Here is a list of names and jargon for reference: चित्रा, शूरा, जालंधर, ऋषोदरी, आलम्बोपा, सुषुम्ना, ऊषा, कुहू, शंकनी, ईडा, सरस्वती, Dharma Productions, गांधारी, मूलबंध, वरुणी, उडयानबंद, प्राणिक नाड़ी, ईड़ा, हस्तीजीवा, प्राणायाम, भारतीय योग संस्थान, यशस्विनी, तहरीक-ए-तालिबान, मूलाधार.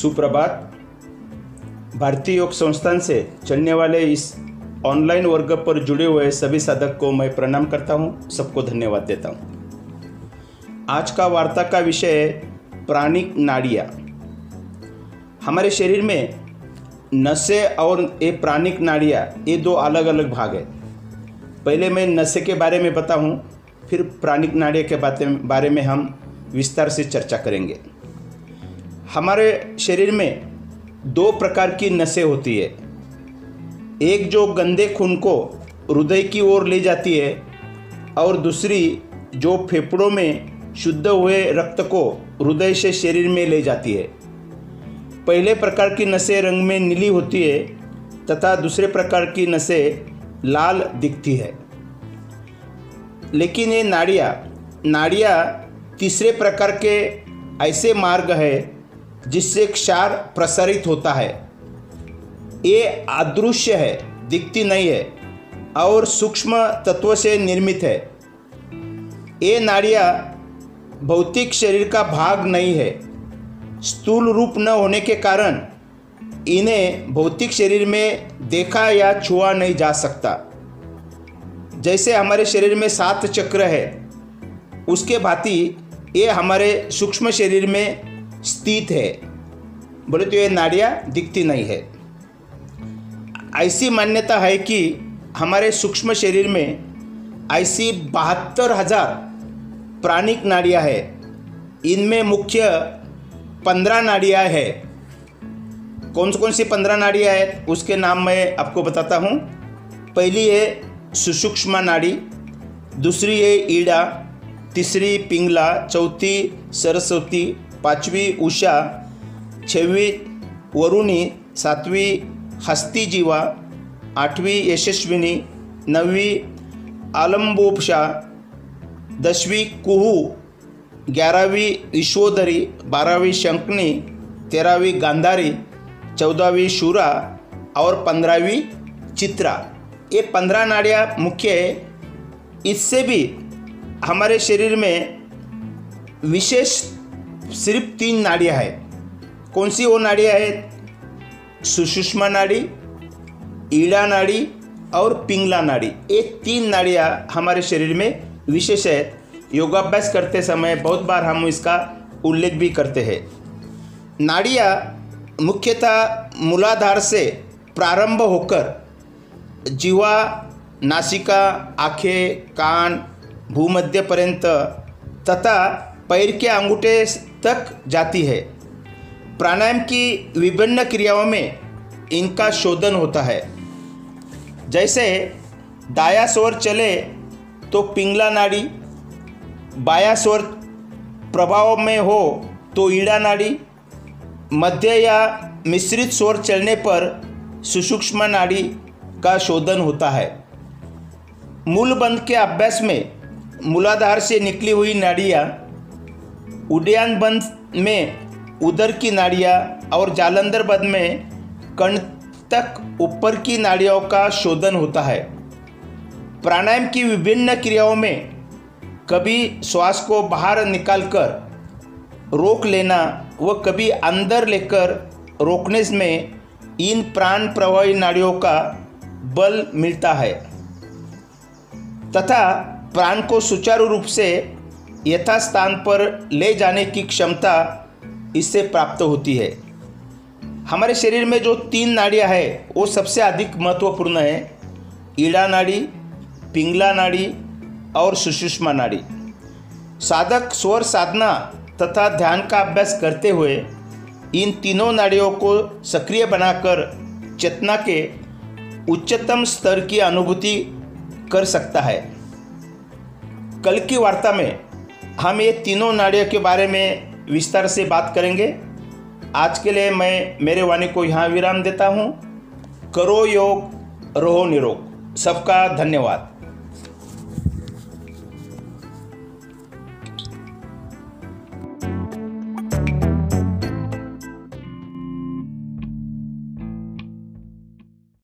सुप्रभात। भारतीय योग संस्थान से चलने वाले इस ऑनलाइन वर्ग पर जुड़े हुए सभी साधक को मैं प्रणाम करता हूँ, सबको धन्यवाद देता हूँ। आज का वार्ता का विषय है प्राणिक नाड़ियाँ। हमारे शरीर में नसें और ये प्राणिक नाड़ियाँ, ये दो अलग अलग भाग है। पहले मैं नसें के बारे में बताऊँ, फिर प्राणिक नाड़ियाँ के बारे में हम विस्तार से चर्चा करेंगे। हमारे शरीर में दो प्रकार की नसें होती है। एक जो गंदे खून को हृदय की ओर ले जाती है और दूसरी जो फेफड़ों में शुद्ध हुए रक्त को हृदय से शरीर में ले जाती है। पहले प्रकार की नसें रंग में नीली होती है तथा दूसरे प्रकार की नसें लाल दिखती है। लेकिन ये नाड़ियाँ तीसरे प्रकार के ऐसे मार्ग है जिससे क्षार प्रसारित होता है। ये अदृश्य है, दिखती नहीं है और सूक्ष्म तत्व से निर्मित है। ये नाड़ियाँ भौतिक शरीर का भाग नहीं है। स्थूल रूप न होने के कारण इन्हें भौतिक शरीर में देखा या छुआ नहीं जा सकता। जैसे हमारे शरीर में 7 चक्र है, उसके भांति ये हमारे सूक्ष्म शरीर में स्थित है। बोले तो ये नाड़ियाँ दिखती नहीं है। ऐसी मान्यता है कि हमारे सूक्ष्म शरीर में ऐसी 72,000 प्राणिक नाड़ियाँ है। इनमें मुख्य 15 नाड़ियाँ है। कौन सी 15 नाड़ियाँ है उसके नाम मैं आपको बताता हूँ। पहली है सुषुम्ना नाड़ी, दूसरी है ईडा, तीसरी पिंगला, चौथी सरस्वती, पांचवी ऊषा, छठवीं वरुणी, सातवीं हस्तीजीवा, आठवीं यशस्विनी, नवीं आलम्बोपा, दसवीं कुहू, 11वीं ऋषोदरी, 12वीं शंकनी, 13वीं गांधारी, 14वीं शूरा और 15वीं चित्रा। ये 15 नाड़ियाँ मुख्य है। इससे भी हमारे शरीर में विशेष सिर्फ 3 नाड़ियाँ है। कौन सी वो नाड़ियाँ है? सुषुम्ना नाड़ी, ईड़ा नाड़ी और पिंगला नाड़ी। ये 3 नाड़ियाँ हमारे शरीर में विशेष है। योगाभ्यास करते समय बहुत बार हम इसका उल्लेख भी करते हैं। नाड़ियाँ मुख्यतः मूलाधार से प्रारंभ होकर जीवा, नासिका, आँखें, कान, भूमध्य पर्यंत तथा पैर के अंगूठे तक जाती है। प्राणायाम की विभिन्न क्रियाओं में इनका शोधन होता है। जैसे दाया स्वर चले तो पिंगला नाड़ी, बाया स्वर प्रभाव में हो तो ईड़ा नाड़ी, मध्य या मिश्रित स्वर चलने पर सुसूक्ष्म नाड़ी का शोधन होता है। मूलबंध के अभ्यास में मूलाधार से निकली हुई नाड़ियाँ, उडयानबंद में उदर की नाड़ियाँ और जालंधर बंद में कण तक ऊपर की नाड़ियों का शोधन होता है। प्राणायाम की विभिन्न क्रियाओं में कभी श्वास को बाहर निकालकर रोक लेना व कभी अंदर लेकर रोकने में इन प्राण प्रवाही नाड़ियों का बल मिलता है तथा प्राण को सुचारू रूप से यथास्थान पर ले जाने की क्षमता इससे प्राप्त होती है। हमारे शरीर में जो 3 नाड़ियाँ हैं वो सबसे अधिक महत्वपूर्ण है। ईड़ा नाड़ी, पिंगला नाड़ी और सुषुम्ना नाड़ी। साधक स्वर साधना तथा ध्यान का अभ्यास करते हुए इन तीनों नाड़ियों को सक्रिय बनाकर चेतना के उच्चतम स्तर की अनुभूति कर सकता है। कल की वार्ता में हम ये तीनों नाड़ियों के बारे में विस्तार से बात करेंगे। आज के लिए मैं मेरे वाणी को यहाँ विराम देता हूँ। करो योग, रहो निरोग। सबका धन्यवाद।